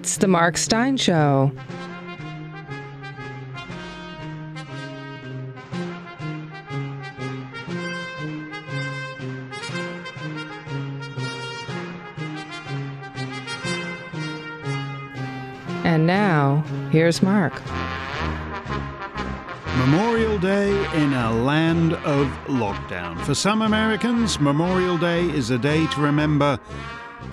It's The Mark Stein Show. And now, here's Mark. Memorial Day in a land of lockdown. For some Americans, Memorial Day is a day to remember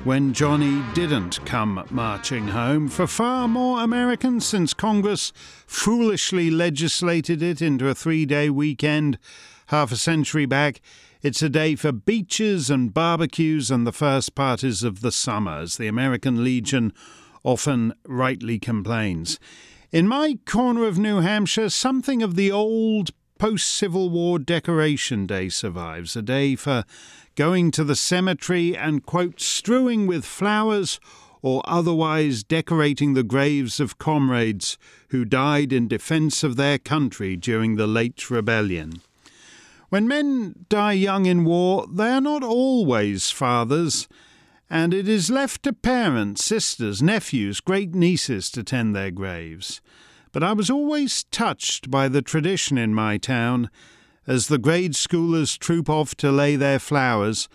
when Johnny didn't come marching home. For far more Americans, since Congress foolishly legislated it into a three-day weekend half a century back, it's a day for beaches and barbecues and the first parties of the summer, as the American Legion often rightly complains. In my corner of New Hampshire, something of the old post-Civil War Decoration Day survives, a day for going to the cemetery and, quote, strewing with flowers or otherwise decorating the graves of comrades who died in defence of their country during the late rebellion. When men die young in war, they are not always fathers, and it is left to parents, sisters, nephews, great-nieces to tend their graves. But I was always touched by the tradition in my town, as the grade schoolers troop off to lay their flowers,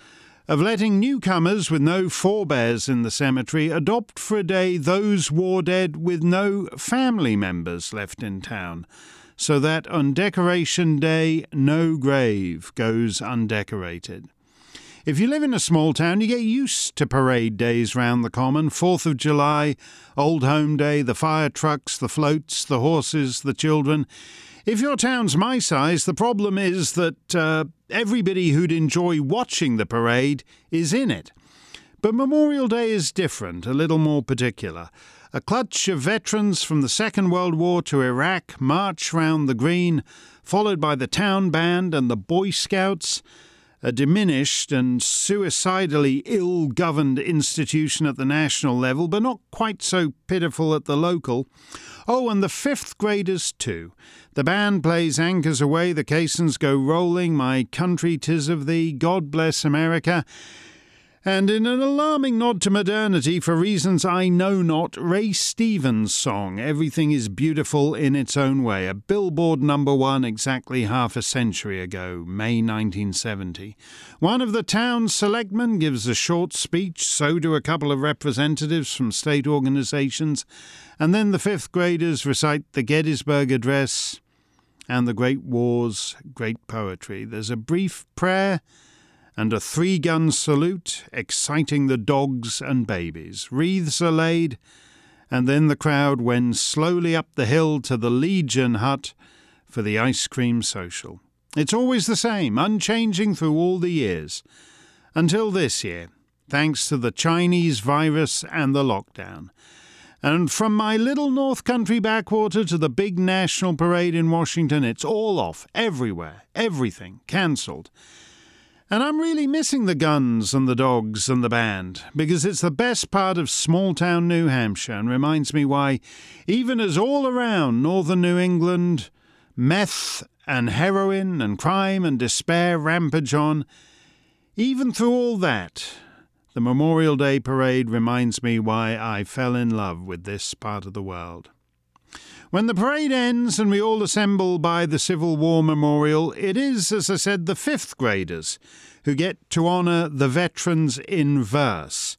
of letting newcomers with no forebears in the cemetery adopt for a day those war dead with no family members left in town, so that on Decoration Day no grave goes undecorated. If you live in a small town, you get used to parade days round the common, 4th of July, Old Home Day, the fire trucks, the floats, the horses, the children. If your town's my size, the problem is that everybody who'd enjoy watching the parade is in it. But Memorial Day is different, a little more particular. A clutch of veterans from the Second World War to Iraq march round the green, followed by the town band and the Boy Scouts. A diminished and suicidally ill-governed institution at the national level, but not quite so pitiful at the local. Oh, and the fifth graders too. The band plays Anchors Away, the caissons go rolling, My Country 'Tis of Thee, God Bless America. And in an alarming nod to modernity, for reasons I know not, Ray Stevens' song, Everything is Beautiful in Its Own Way, a Billboard #1 exactly half a century ago, May 1970. One of the town's selectmen gives a short speech, so do a couple of representatives from state organizations, and then the fifth graders recite the Gettysburg Address and the Great War's great poetry. There's a brief prayer and a three-gun salute, exciting the dogs and babies. Wreaths are laid, and then the crowd wends slowly up the hill to the Legion hut for the ice cream social. It's always the same, unchanging through all the years. Until this year, thanks to the Chinese virus and the lockdown. And from my little North Country backwater to the big national parade in Washington, it's all off, everywhere, everything, cancelled. And I'm really missing the guns and the dogs and the band, because it's the best part of small-town New Hampshire and reminds me why, even as all around northern New England, meth and heroin and crime and despair rampage on, even through all that, the Memorial Day parade reminds me why I fell in love with this part of the world. When the parade ends and we all assemble by the Civil War Memorial, it is, as I said, the fifth graders who get to honour the veterans in verse.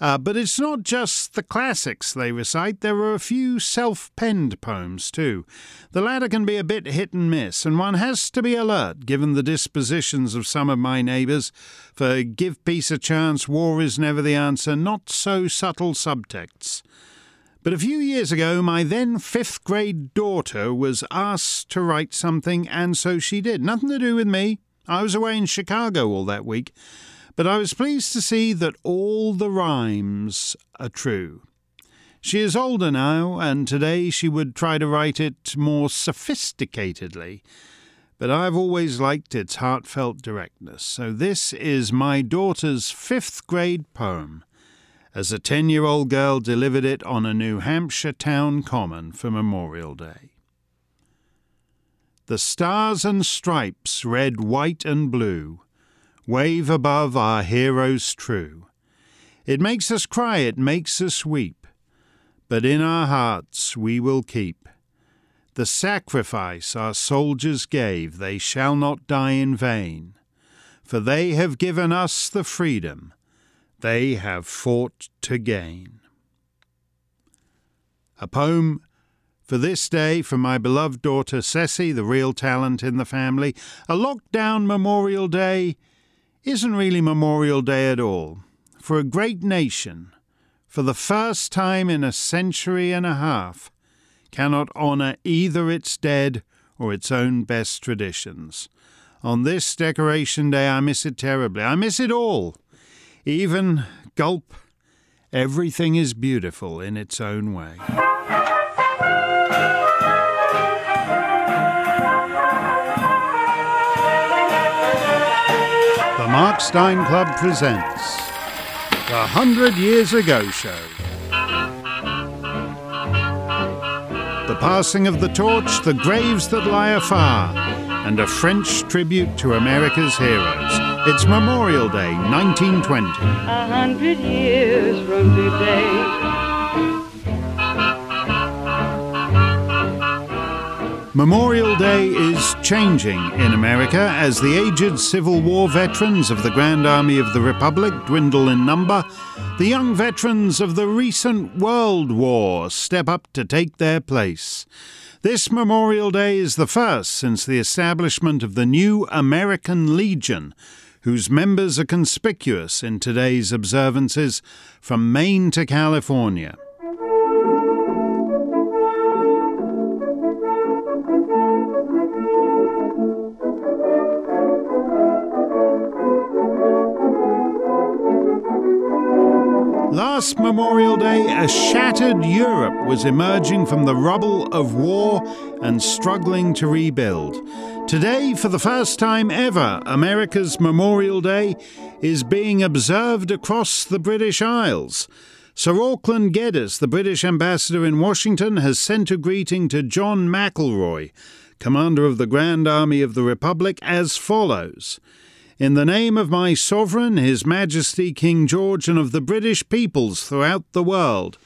But it's not just the classics they recite. There are a few self-penned poems, too. The latter can be a bit hit and miss, and one has to be alert, given the dispositions of some of my neighbours, for give peace a chance, war is never the answer, not so subtle subtexts. But a few years ago, my then fifth-grade daughter was asked to write something, and so she did. Nothing to do with me. I was away in Chicago all that week. But I was pleased to see that all the rhymes are true. She is older now, and today she would try to write it more sophisticatedly. But I've always liked its heartfelt directness. So this is my daughter's fifth-grade poem, as a 10-year-old girl delivered it on a New Hampshire town common for Memorial Day. The stars and stripes, red, white and blue, wave above our heroes true. It makes us cry, it makes us weep, but in our hearts we will keep. The sacrifice our soldiers gave, they shall not die in vain, for they have given us the freedom they have fought to gain. A poem for this day from my beloved daughter Sesie, the real talent in the family. A lockdown Memorial Day isn't really Memorial Day at all. For a great nation, for the first time in a century and a half, cannot honour either its dead or its own best traditions. On this Decoration Day, I miss it terribly. I miss it all. Even, gulp, everything is beautiful in its own way. The Mark Stein Club presents The 100 Years Ago Show. The passing of the torch, the graves that lie afar, and a French tribute to America's heroes. It's Memorial Day, 1920. 100 years from today. Memorial Day is changing in America as the aged Civil War veterans of the Grand Army of the Republic dwindle in number. The young veterans of the recent World War step up to take their place. This Memorial Day is the first since the establishment of the new American Legion, whose members are conspicuous in today's observances from Maine to California. Last Memorial Day, a shattered Europe was emerging from the rubble of war and struggling to rebuild. Today, for the first time ever, America's Memorial Day is being observed across the British Isles. Sir Auckland Geddes, the British ambassador in Washington, has sent a greeting to John McElroy, commander of the Grand Army of the Republic, as follows: "In the name of my sovereign, His Majesty King George, and of the British peoples throughout the world,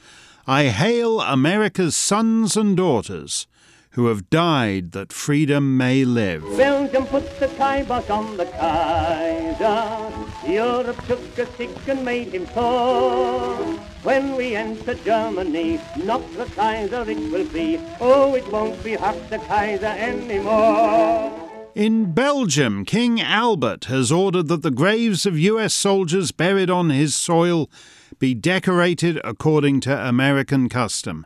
I hail America's sons and daughters who have died that freedom may live." Belgium put the kibosh on the Kaiser. Europe took a sick and made him poor. When we enter Germany, not the Kaiser it will be. Oh, it won't be half the Kaiser anymore. In Belgium, King Albert has ordered that the graves of US soldiers buried on his soil be decorated according to American custom,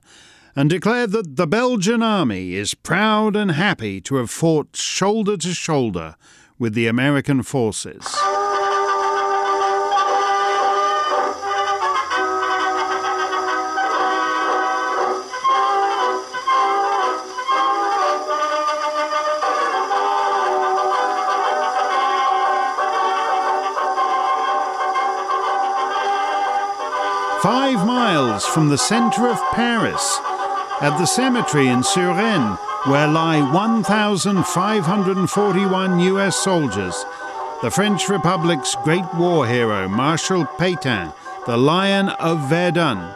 and declared that the Belgian army is proud and happy to have fought shoulder to shoulder with the American forces. From the centre of Paris, at the cemetery in Suresnes, where lie 1,541 US soldiers, the French Republic's great war hero, Marshal Pétain, the Lion of Verdun,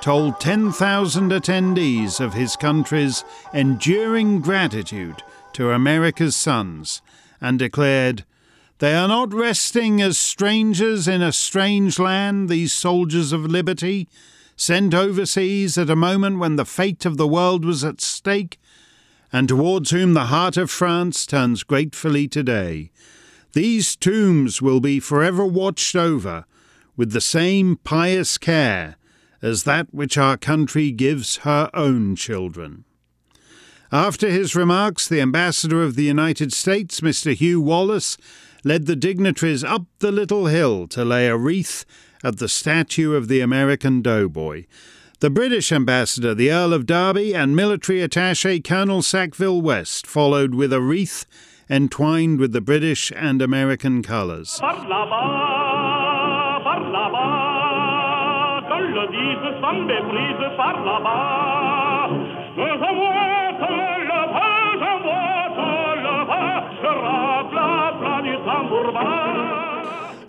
told 10,000 attendees of his country's enduring gratitude to America's sons, and declared, "They are not resting as strangers in a strange land, these soldiers of liberty, sent overseas at a moment when the fate of the world was at stake, and towards whom the heart of France turns gratefully today. These tombs will be forever watched over with the same pious care as that which our country gives her own children." After his remarks, the Ambassador of the United States, Mr. Hugh Wallace, led the dignitaries up the little hill to lay a wreath at the statue of the American doughboy. The British ambassador, the Earl of Derby, and military attaché Colonel Sackville West followed with a wreath entwined with the British and American colours.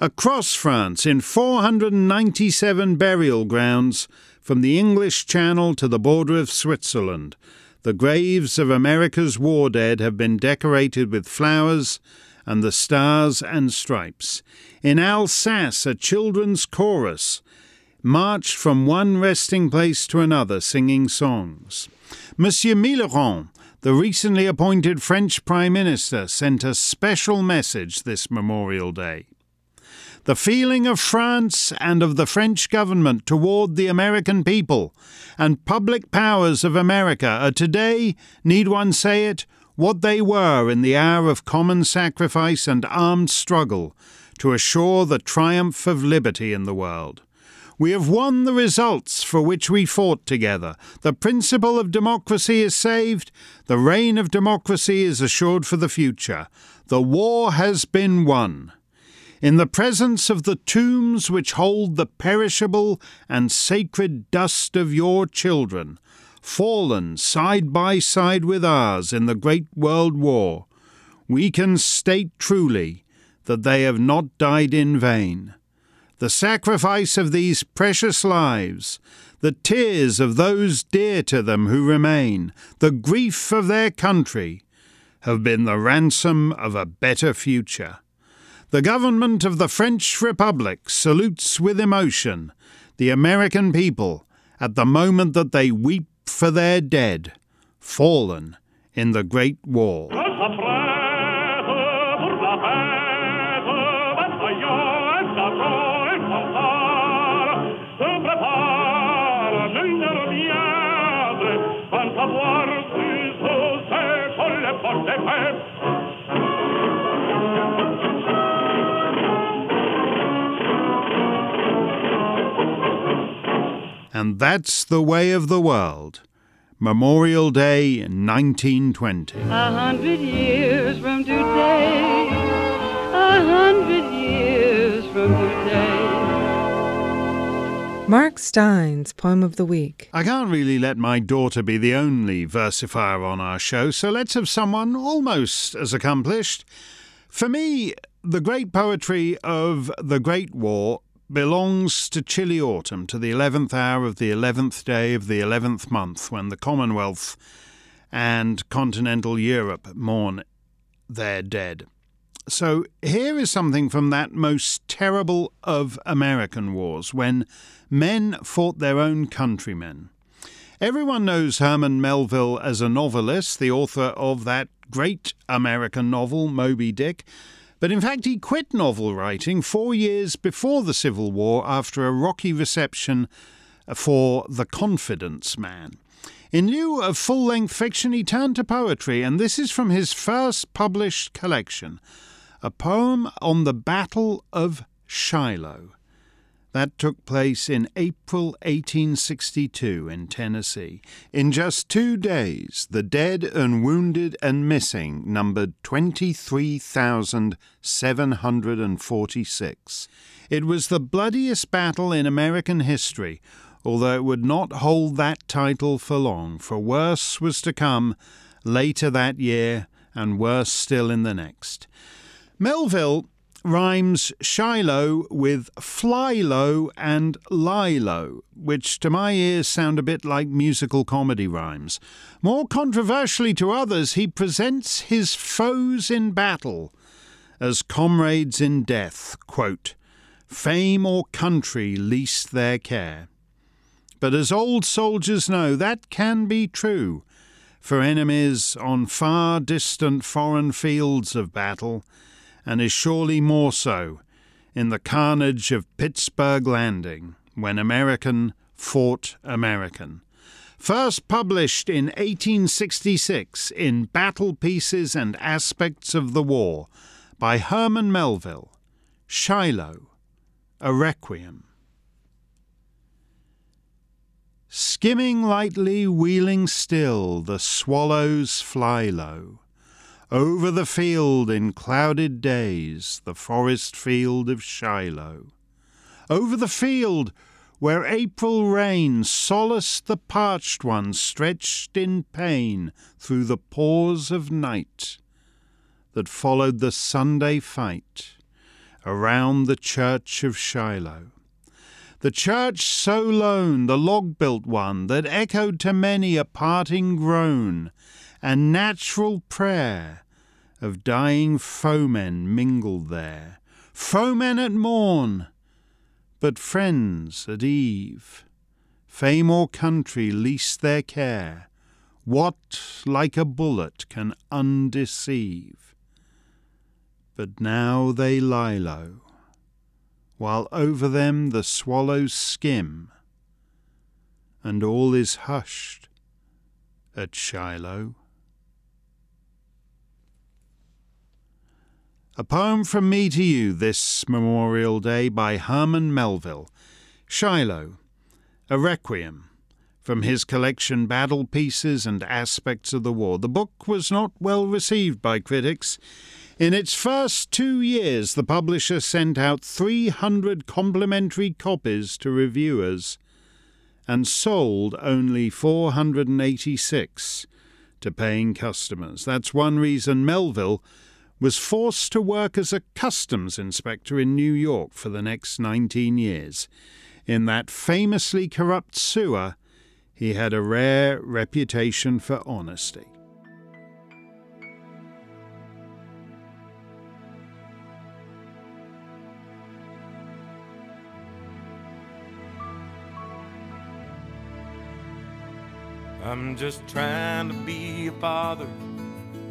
across France in 497 burial grounds, from the English Channel to the border of Switzerland. The graves of America's war dead have been decorated with flowers and the Stars and Stripes. In Alsace, a children's chorus marched from one resting place to another, singing songs. Monsieur Millerand, the recently appointed French Prime Minister, sent a special message this Memorial Day. The feeling of France and of the French government toward the American people and public powers of America are today, need one say it, what they were in the hour of common sacrifice and armed struggle to assure the triumph of liberty in the world. We have won the results for which we fought together. The principle of democracy is saved. The reign of democracy is assured for the future. The war has been won. In the presence of the tombs which hold the perishable and sacred dust of your children, fallen side by side with ours in the Great World War, we can state truly that they have not died in vain. The sacrifice of these precious lives, the tears of those dear to them who remain, the grief of their country, have been the ransom of a better future. The government of the French Republic salutes with emotion the American people at the moment that they weep for their dead, fallen in the Great War. And that's the way of the world. Memorial Day 1920. 100 years from today, 100 years from today. Mark Stein's Poem of the Week. I can't really let my daughter be the only versifier on our show, so let's have someone almost as accomplished. For me, the great poetry of the Great War belongs to chilly autumn, to the 11th hour of the 11th day of the 11th month, when the Commonwealth and continental Europe mourn their dead. So here is something from that most terrible of American wars, when men fought their own countrymen. Everyone knows Herman Melville as a novelist, the author of that great American novel, Moby Dick, but in fact, he quit novel writing 4 years before the Civil War after a rocky reception for The Confidence Man. In lieu of full-length fiction, he turned to poetry, and this is from his first published collection, a poem on the Battle of Shiloh. That took place in April 1862 in Tennessee. In just 2 days, the dead and wounded and missing numbered 23,746. It was the bloodiest battle in American history, although it would not hold that title for long, for worse was to come later that year and worse still in the next. Melville rhymes Shiloh with fly low and lie low, which to my ears sound a bit like musical comedy rhymes. More controversially to others, he presents his foes in battle as comrades in death, quote, fame or country least their care. But as old soldiers know, that can be true for enemies on far distant foreign fields of battle, and is surely more so in the carnage of Pittsburgh Landing, when American fought American. First published in 1866 in Battle Pieces and Aspects of the War by Herman Melville, Shiloh, a Requiem. Skimming lightly, wheeling still, the swallows fly low. Over the field in clouded days, the forest field of Shiloh. Over the field where April rain solaced the parched one stretched in pain through the pause of night that followed the Sunday fight, around the church of Shiloh. The church so lone, the log-built one, that echoed to many a parting groan and natural prayer of dying foemen mingled there. Foemen at morn, but friends at eve. Fame or country least their care. What, like a bullet, can undeceive? But now they lie low, while over them the swallows skim, and all is hushed at Shiloh. A poem from me to you this Memorial Day by Herman Melville. Shiloh, a requiem. From his collection Battle Pieces and Aspects of the War. The book was not well received by critics. In its first 2 years, the publisher sent out 300 complimentary copies to reviewers and sold only 486 to paying customers. That's one reason Melville was forced to work as a customs inspector in New York for the next 19 years. In that famously corrupt sewer, he had a rare reputation for honesty. I'm just trying to be a father,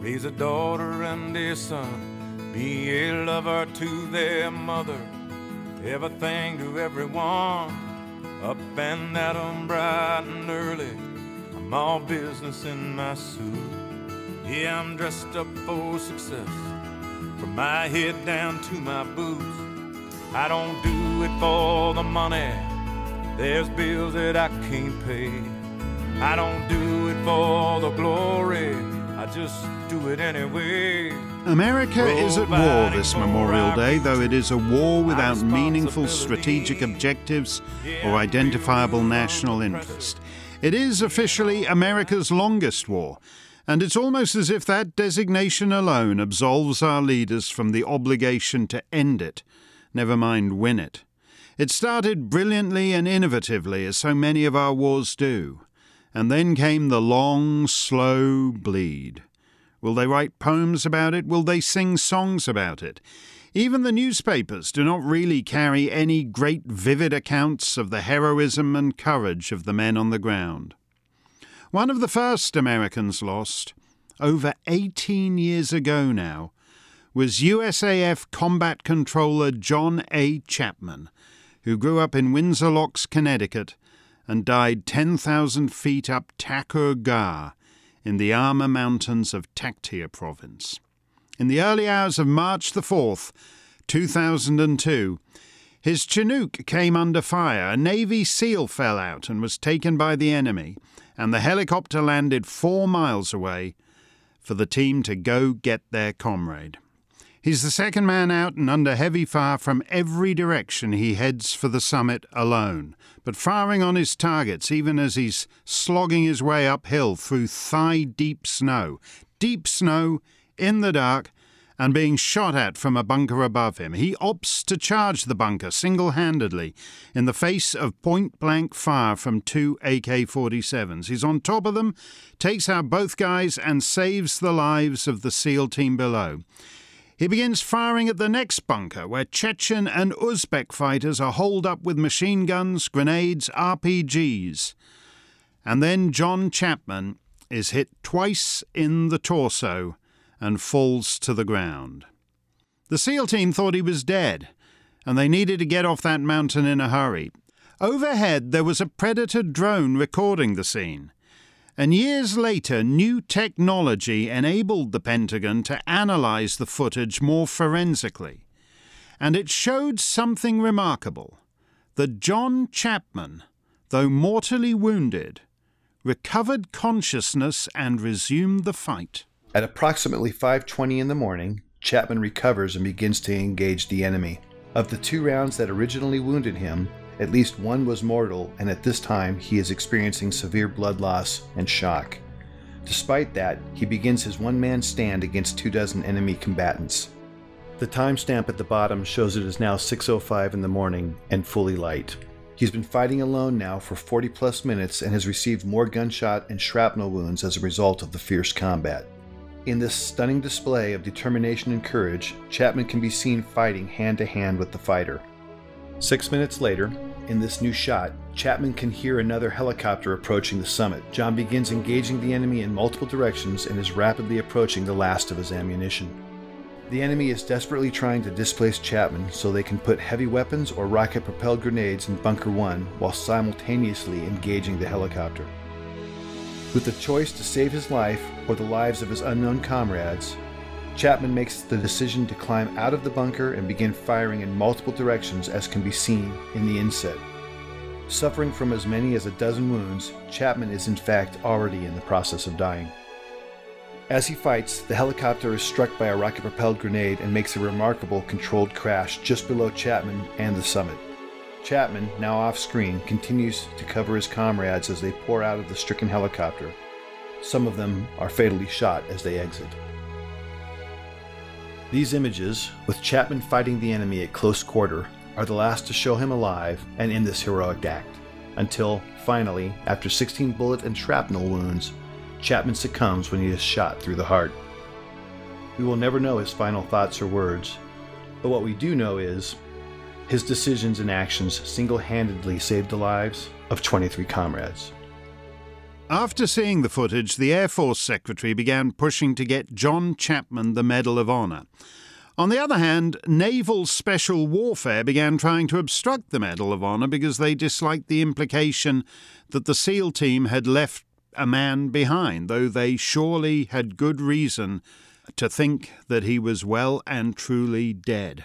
raise a daughter and a son, be a lover to their mother, everything to everyone. Up and at 'em bright and early, I'm all business in my suit. Yeah, I'm dressed up for success, from my head down to my boots. I don't do it for the money, there's bills that I can't pay. I don't do it for the glory, I just do it anyway. America is at war this Memorial Day, though it is a war without meaningful strategic objectives or identifiable national interest. It is officially America's longest war, and it's almost as if that designation alone absolves our leaders from the obligation to end it, never mind win it. It started brilliantly and innovatively, as so many of our wars do, and then came the long, slow bleed. Will they write poems about it? Will they sing songs about it? Even the newspapers do not really carry any great vivid accounts of the heroism and courage of the men on the ground. One of the first Americans lost, over 18 years ago now, was USAF combat controller John A. Chapman, who grew up in Windsor Locks, Connecticut, and died 10,000 feet up Takur Gar, in the Arma Mountains of Taktir Province. In the early hours of March the 4th, 2002, his Chinook came under fire, a Navy SEAL fell out and was taken by the enemy, and the helicopter landed 4 miles away for the team to go get their comrade. He's the second man out, and under heavy fire from every direction he heads for the summit alone, but firing on his targets even as he's slogging his way uphill through thigh-deep snow. Deep snow, in the dark, and being shot at from a bunker above him. He opts to charge the bunker single-handedly in the face of point-blank fire from two AK-47s. He's on top of them, takes out both guys, and saves the lives of the SEAL team below. He begins firing at the next bunker, where Chechen and Uzbek fighters are holed up with machine guns, grenades, RPGs. And then John Chapman is hit twice in the torso and falls to the ground. The SEAL team thought he was dead, and they needed to get off that mountain in a hurry. Overhead, there was a Predator drone recording the scene. And years later, new technology enabled the Pentagon to analyze the footage more forensically. And it showed something remarkable, that John Chapman, though mortally wounded, recovered consciousness and resumed the fight. At approximately 5:20 in the morning, Chapman recovers and begins to engage the enemy. Of the 2 rounds that originally wounded him, at least one was mortal, and at this time he is experiencing severe blood loss and shock. Despite that, he begins his one-man stand against 24 enemy combatants. The timestamp at the bottom shows it is now 6:05 in the morning and fully light. He's been fighting alone now for 40 plus minutes and has received more gunshot and shrapnel wounds as a result of the fierce combat. In this stunning display of determination and courage, Chapman can be seen fighting hand to hand with the fighter. 6 minutes later, in this new shot, Chapman can hear another helicopter approaching the summit. John begins engaging the enemy in multiple directions and is rapidly approaching the last of his ammunition. The enemy is desperately trying to displace Chapman so they can put heavy weapons or rocket-propelled grenades in Bunker 1 while simultaneously engaging the helicopter. With the choice to save his life or the lives of his unknown comrades, Chapman makes the decision to climb out of the bunker and begin firing in multiple directions as can be seen in the inset. Suffering from as many as a dozen wounds, Chapman is in fact already in the process of dying. As he fights, the helicopter is struck by a rocket-propelled grenade and makes a remarkable controlled crash just below Chapman and the summit. Chapman, now off-screen, continues to cover his comrades as they pour out of the stricken helicopter. Some of them are fatally shot as they exit. These images, with Chapman fighting the enemy at close quarter, are the last to show him alive and in this heroic act, until, finally, after 16 bullet and shrapnel wounds, Chapman succumbs when he is shot through the heart. We will never know his final thoughts or words, but what we do know is his decisions and actions single-handedly saved the lives of 23 comrades. After seeing the footage, the Air Force Secretary began pushing to get John Chapman the Medal of Honor. On the other hand, Naval Special Warfare began trying to obstruct the Medal of Honor because they disliked the implication that the SEAL team had left a man behind, though they surely had good reason to think that he was well and truly dead.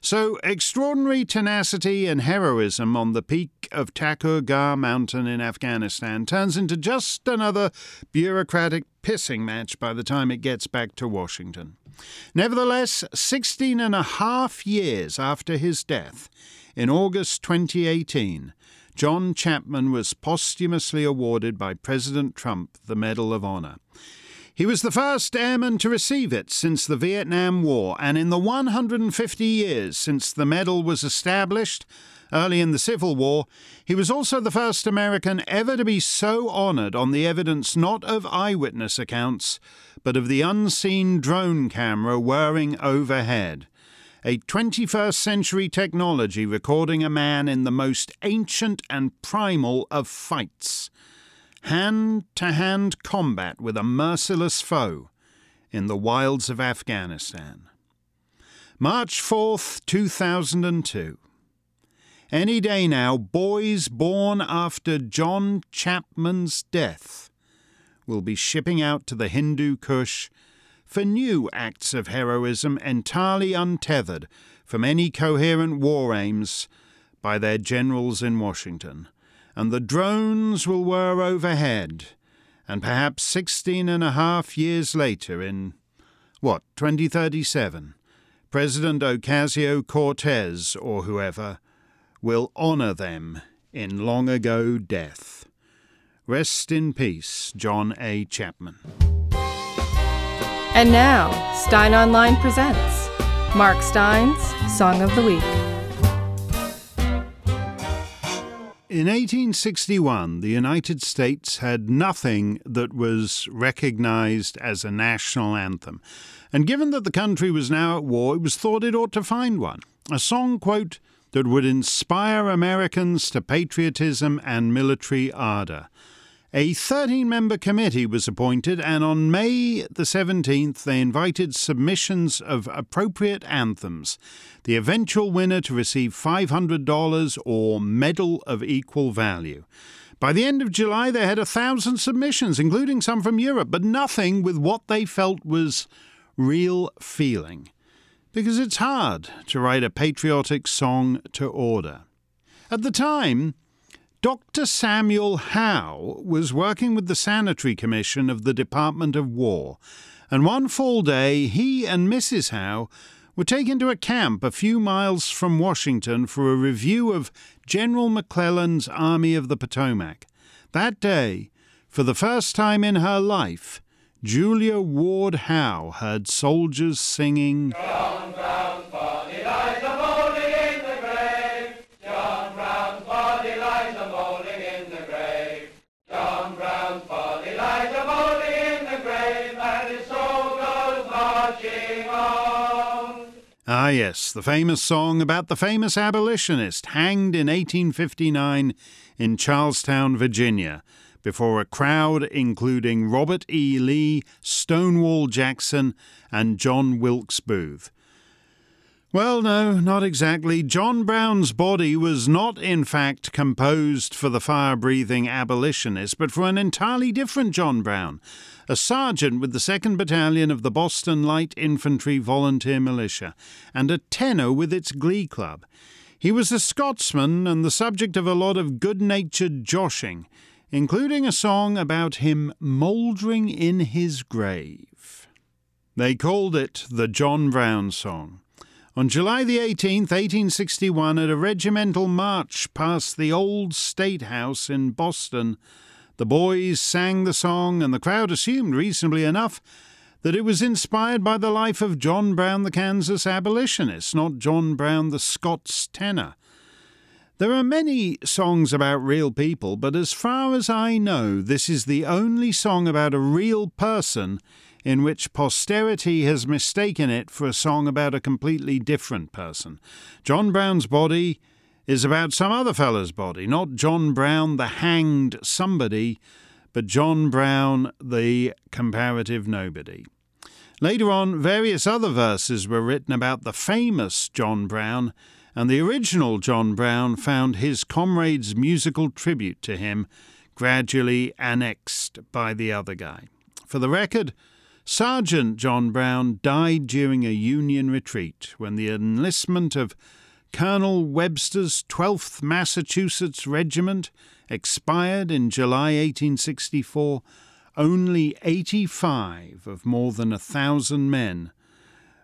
So extraordinary tenacity and heroism on the peak of Takur Gar mountain in Afghanistan turns into just another bureaucratic pissing match by the time it gets back to Washington. Nevertheless, 16.5 years after his death, in August 2018, John Chapman was posthumously awarded by President Trump the Medal of Honor. He was the first airman to receive it since the Vietnam War, and in the 150 years since the medal was established, early in the Civil War, he was also the first American ever to be so honored on the evidence not of eyewitness accounts, but of the unseen drone camera whirring overhead. A 21st century technology recording a man in the most ancient and primal of fights. Hand-to-hand combat with a merciless foe in the wilds of Afghanistan. March 4th, 2002. Any day now, boys born after John Chapman's death will be shipping out to the Hindu Kush for new acts of heroism entirely untethered from any coherent war aims by their generals in Washington. And the drones will whir overhead, and perhaps 16.5 years later in, 2037, President Ocasio-Cortez or whoever will honour them in long-ago death. Rest in peace, John A. Chapman. And now, Stein Online presents Mark Stein's Song of the Week. In 1861, the United States had nothing that was recognised as a national anthem, and given that the country was now at war, it was thought it ought to find one. A song, quote, that would inspire Americans to patriotism and military ardour. A 13-member committee was appointed, and on May the 17th, they invited submissions of appropriate anthems, the eventual winner to receive $500 or medal of equal value. By the end of July, they had 1,000 submissions, including some from Europe, but nothing with what they felt was real feeling, because it's hard to write a patriotic song to order. At the time, Dr. Samuel Howe was working with the Sanitary Commission of the Department of War, and one fall day he and Mrs. Howe were taken to a camp a few miles from Washington for a review of General McClellan's Army of the Potomac. That day, for the first time in her life, Julia Ward Howe heard soldiers singing, "John Brown's body lies a-moaning in the grave. John Brown's body lies a-moaning in the grave. John Brown's body lies a-moaning in the grave, and his soul goes marching on." Ah yes, the famous song about the famous abolitionist hanged in 1859 in Charlestown, Virginia, before a crowd including Robert E. Lee, Stonewall Jackson, and John Wilkes Booth. Well, no, not exactly. John Brown's body was not, in fact, composed for the fire-breathing abolitionist, but for an entirely different John Brown, a sergeant with the 2nd Battalion of the Boston Light Infantry Volunteer Militia, and a tenor with its glee club. He was a Scotsman and the subject of a lot of good-natured joshing, including a song about him mouldering in his grave. They called it the John Brown Song. On July the 18th, 1861, at a regimental march past the old State House in Boston, the boys sang the song, and the crowd assumed, reasonably enough, that it was inspired by the life of John Brown the Kansas abolitionist, not John Brown the Scots tenor. There are many songs about real people, but as far as I know, this is the only song about a real person in which posterity has mistaken it for a song about a completely different person. John Brown's body is about some other fella's body, not John Brown the hanged somebody, but John Brown the comparative nobody. Later on, various other verses were written about the famous John Brown, and the original John Brown found his comrades' musical tribute to him gradually annexed by the other guy. For the record, Sergeant John Brown died during a Union retreat when the enlistment of Colonel Webster's 12th Massachusetts Regiment expired in July 1864. Only 85 of more than 1,000 men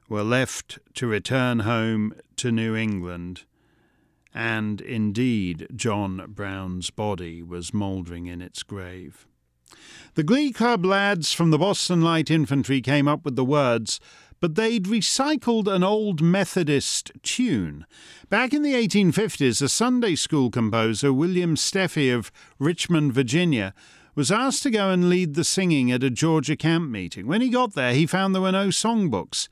were left to return home to New England, and indeed John Brown's body was mouldering in its grave. The Glee Club lads from the Boston Light Infantry came up with the words, but they'd recycled an old Methodist tune. Back in the 1850s, a Sunday school composer, William Steffi of Richmond, Virginia, was asked to go and lead the singing at a Georgia camp meeting. When he got there, he found there were no songbooks,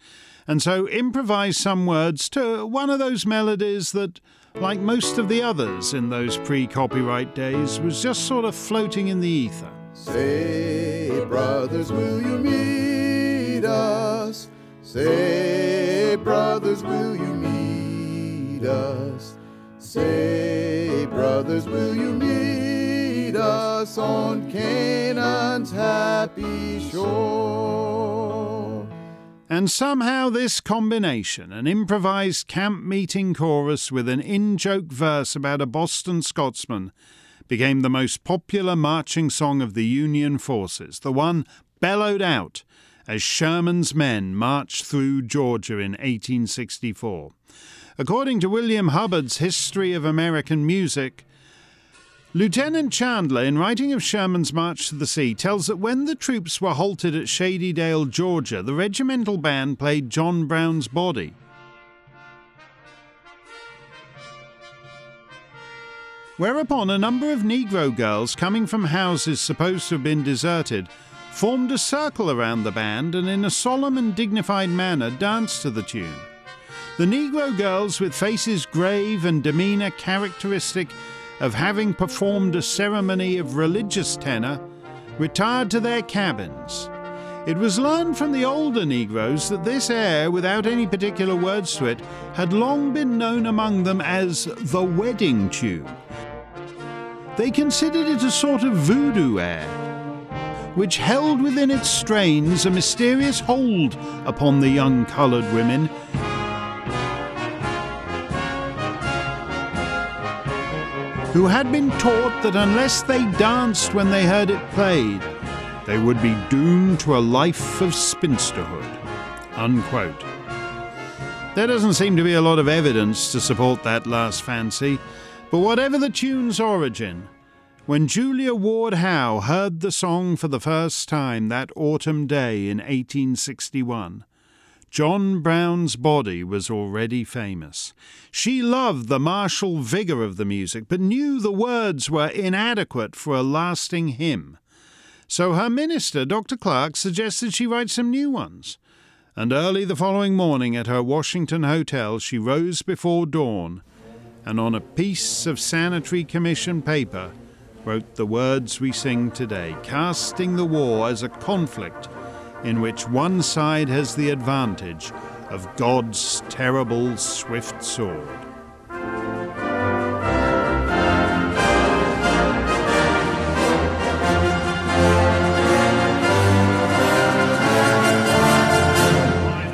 and so improvised some words to one of those melodies that, like most of the others in those pre-copyright days, was just sort of floating in the ether. Say, brothers, will you meet us? Say, brothers, will you meet us? Say, brothers, will you meet us on Canaan's happy shore? And somehow this combination, an improvised camp meeting chorus with an in-joke verse about a Boston Scotsman, became the most popular marching song of the Union forces, the one bellowed out as Sherman's men marched through Georgia in 1864. According to William Hubbard's History of American Music, Lieutenant Chandler, in writing of Sherman's march to the sea, tells that when the troops were halted at Shadydale, Georgia, the regimental band played John Brown's Body. Whereupon a number of Negro girls coming from houses supposed to have been deserted formed a circle around the band and in a solemn and dignified manner danced to the tune. The Negro girls, with faces grave and demeanour characteristic of having performed a ceremony of religious tenor, retired to their cabins. It was learned from the older Negroes that this air, without any particular words to it, had long been known among them as the wedding tune. They considered it a sort of voodoo air, which held within its strains a mysterious hold upon the young coloured women, who had been taught that unless they danced when they heard it played, they would be doomed to a life of spinsterhood, unquote. There doesn't seem to be a lot of evidence to support that last fancy, but whatever the tune's origin, When Julia Ward Howe heard the song for the first time that autumn day in 1861, John Brown's body was already famous. She loved the martial vigour of the music, but knew the words were inadequate for a lasting hymn. So her minister, Dr. Clark, suggested she write some new ones. And early the following morning at her Washington hotel, she rose before dawn and on a piece of Sanitary Commission paper wrote the words we sing today, casting the war as a conflict in which one side has the advantage of God's terrible swift sword. Mine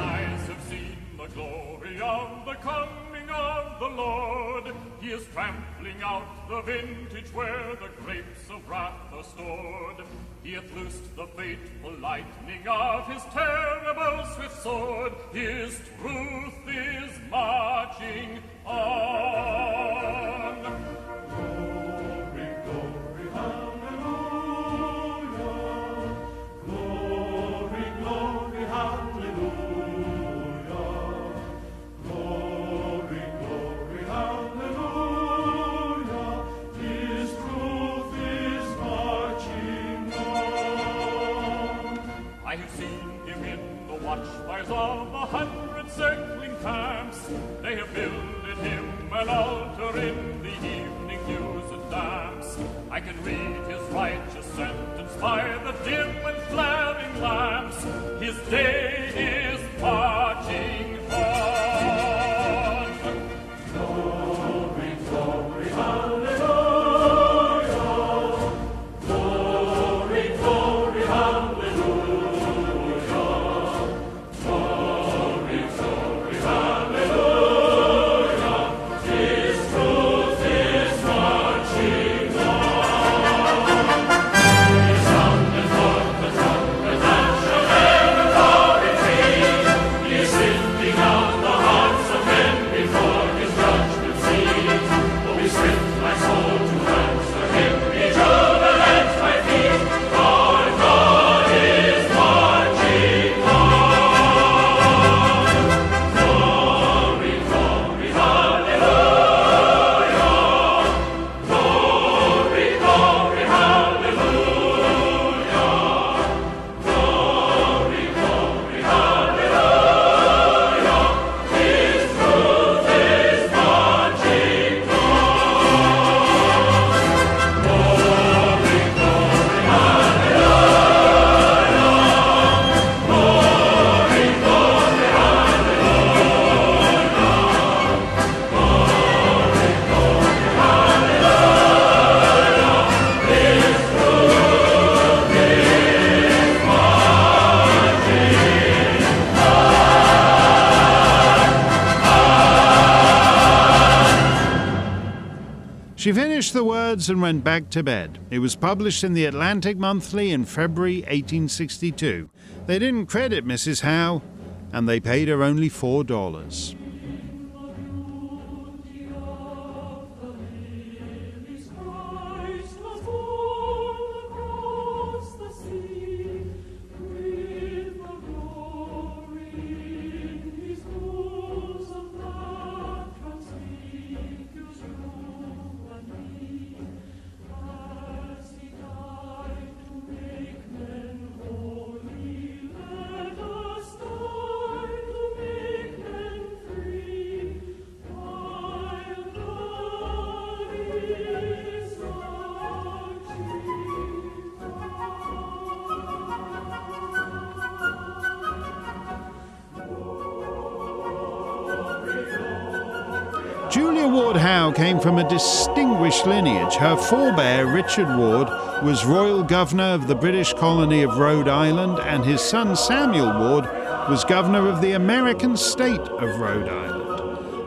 eyes have seen the glory of the coming of the Lord. He is trampling out the vintage where the grapes of wrath are stored. He hath loosed the fateful lightning of his terrible swift sword. His truth is marching on. Glory, glory, hallelujah. Glory, glory, hallelujah. Glory, glory, hallelujah. I have seen him in the watchfires of 100 circling camps. They have builded him an altar in the evening dews and damps. I can read his righteous sentence by the dim and flaring lamps. His day is marching on. Glory, glory, hallelujah. She finished the words and went back to bed. It was published in the Atlantic Monthly in February 1862. They didn't credit Mrs. Howe, and they paid her only $4. Julia Ward Howe came from a distinguished lineage. Her forebear, Richard Ward, was Royal Governor of the British colony of Rhode Island, and his son Samuel Ward was Governor of the American state of Rhode Island.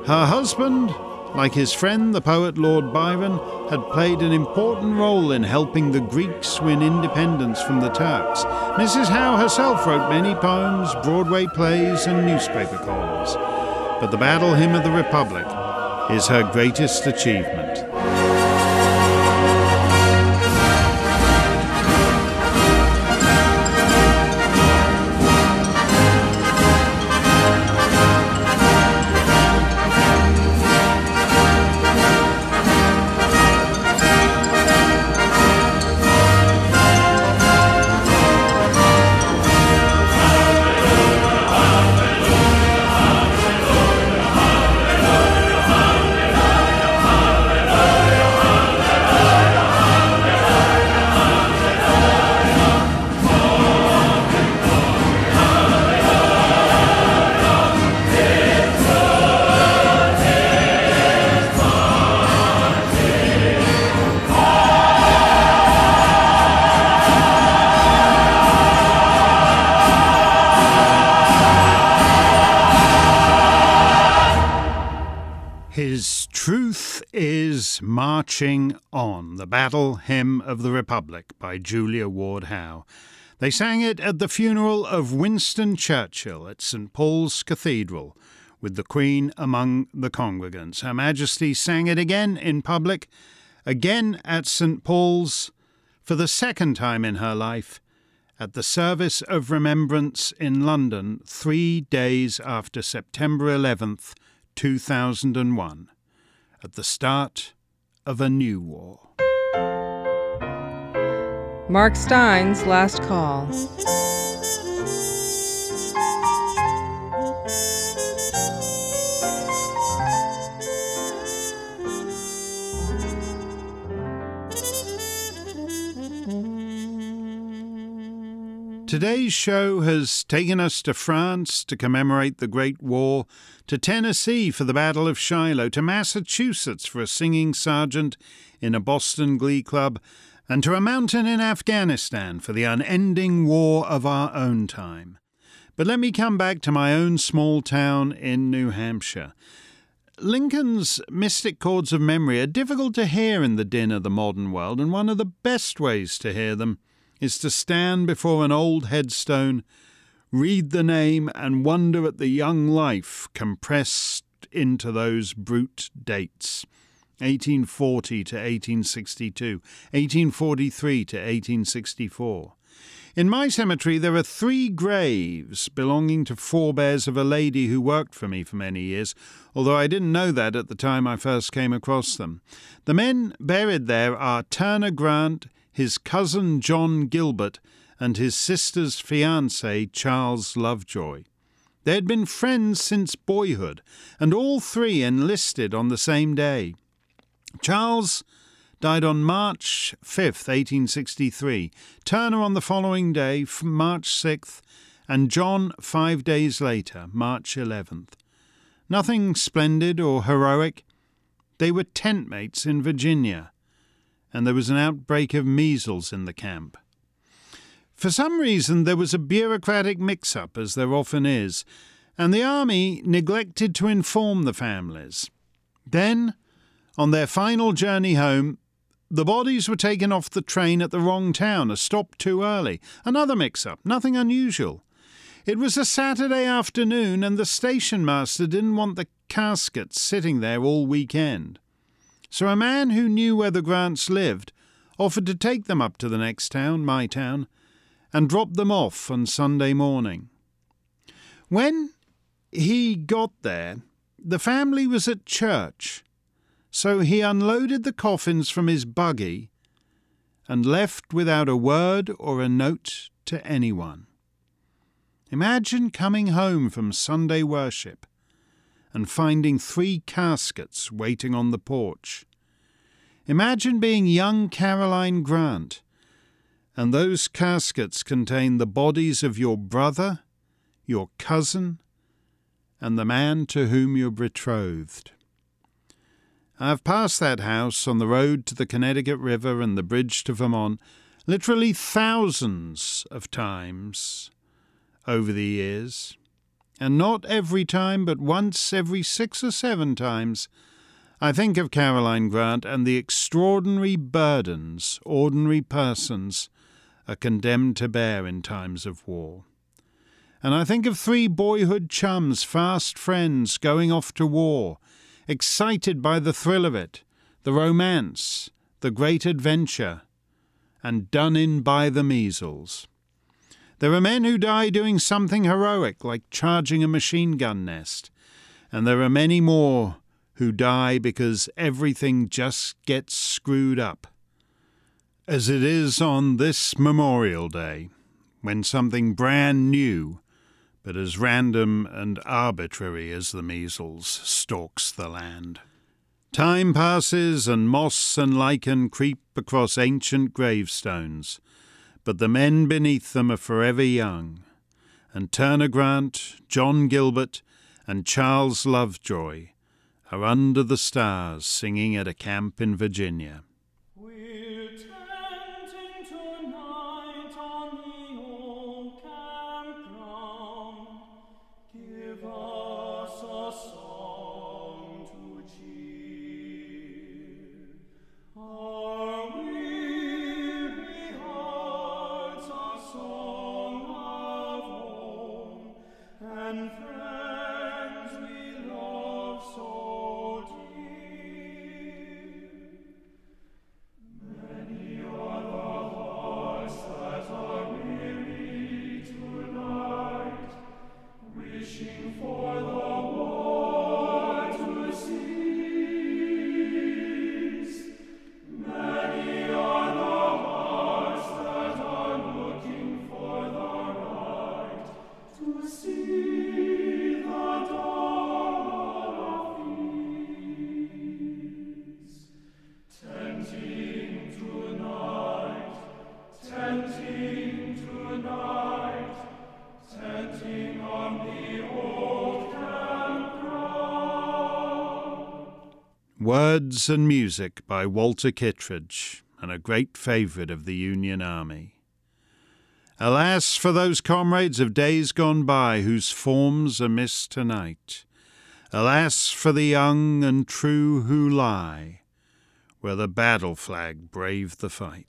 Her husband, like his friend the poet Lord Byron, had played an important role in helping the Greeks win independence from the Turks. Mrs. Howe herself wrote many poems, Broadway plays, and newspaper columns. But the Battle Hymn of the Republic is her greatest achievement. is Marching On, the Battle Hymn of the Republic by Julia Ward Howe. They sang it at the funeral of Winston Churchill at St. Paul's Cathedral, with the Queen among the congregants. Her Majesty sang it again in public, again at St. Paul's, for the second time in her life, at the Service of Remembrance in London 3 days after September 11th, 2001, at the start of a new war. Mark Stein's Last Call. Today's show has taken us to France to commemorate the Great War, to Tennessee for the Battle of Shiloh, to Massachusetts for a singing sergeant in a Boston glee club, and to a mountain in Afghanistan for the unending war of our own time. But let me come back to my own small town in New Hampshire. Lincoln's mystic chords of memory are difficult to hear in the din of the modern world, and one of the best ways to hear them is to stand before an old headstone, read the name, and wonder at the young life compressed into those brute dates. 1840 to 1862, 1843 to 1864. In my cemetery there are 3 graves belonging to forebears of a lady who worked for me for many years, although I didn't know that at the time I first came across them. The men buried there are Turner Grant, his cousin John Gilbert, and his sister's fiancé Charles Lovejoy. They had been friends since boyhood, and all 3 enlisted on the same day. Charles died on March 5th, 1863, Turner on the following day, March 6th, and John 5 days later, March 11th. Nothing splendid or heroic. They were tent mates in Virginia, and there was an outbreak of measles in the camp. For some reason, there was a bureaucratic mix-up, as there often is, and the army neglected to inform the families. Then, on their final journey home, the bodies were taken off the train at the wrong town, a stop too early. Another mix-up, nothing unusual. It was a Saturday afternoon, and the station master didn't want the caskets sitting there all weekend. So a man who knew where the Grants lived offered to take them up to the next town, my town, and dropped them off on Sunday morning. When he got there, the family was at church, so he unloaded the coffins from his buggy and left without a word or a note to anyone. Imagine coming home from Sunday worship and finding 3 caskets waiting on the porch. Imagine being young Caroline Grant, and those caskets contain the bodies of your brother, your cousin, and the man to whom you're betrothed. I've passed that house on the road to the Connecticut River and the bridge to Vermont literally thousands of times over the years, and not every time, but once every 6 or 7 times, I think of Caroline Grant and the extraordinary burdens ordinary persons are condemned to bear in times of war. And I think of 3 boyhood chums, fast friends, going off to war, excited by the thrill of it, the romance, the great adventure, and done in by the measles. There are men who die doing something heroic, like charging a machine gun nest, and there are many more who die because everything just gets screwed up, as it is on this Memorial Day, when something brand new, but as random and arbitrary as the measles, stalks the land. Time passes, and moss and lichen creep across ancient gravestones, but the men beneath them are forever young, and Turner Grant, John Gilbert, and Charles Lovejoy are under the stars singing at a camp in Virginia. Us a song to cheer. Words and Music by Walter Kittredge, and a great favourite of the Union Army. Alas for those comrades of days gone by whose forms are missed tonight. Alas for the young and true who lie where the battle flag braved the fight.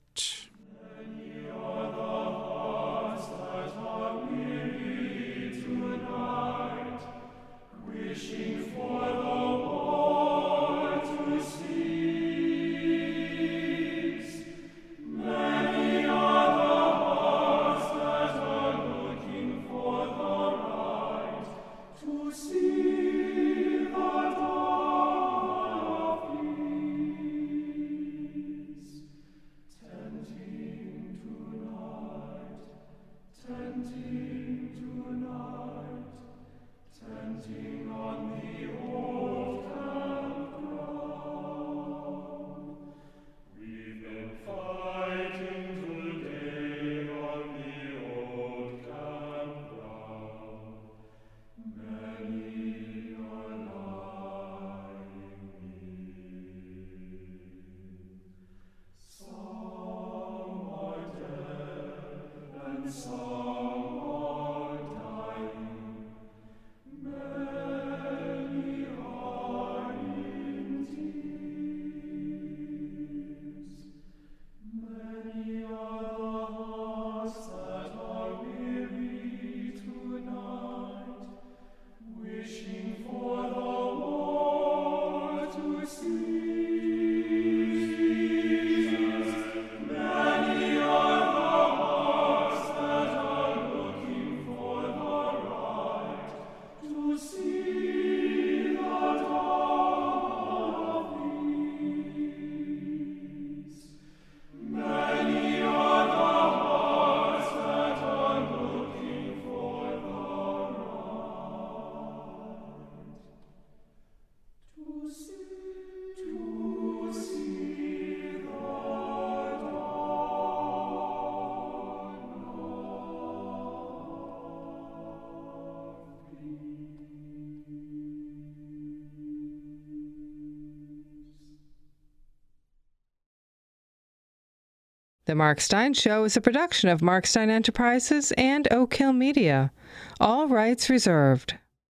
The Mark Stein Show is a production of Mark Stein Enterprises and Oak Hill Media. All rights reserved.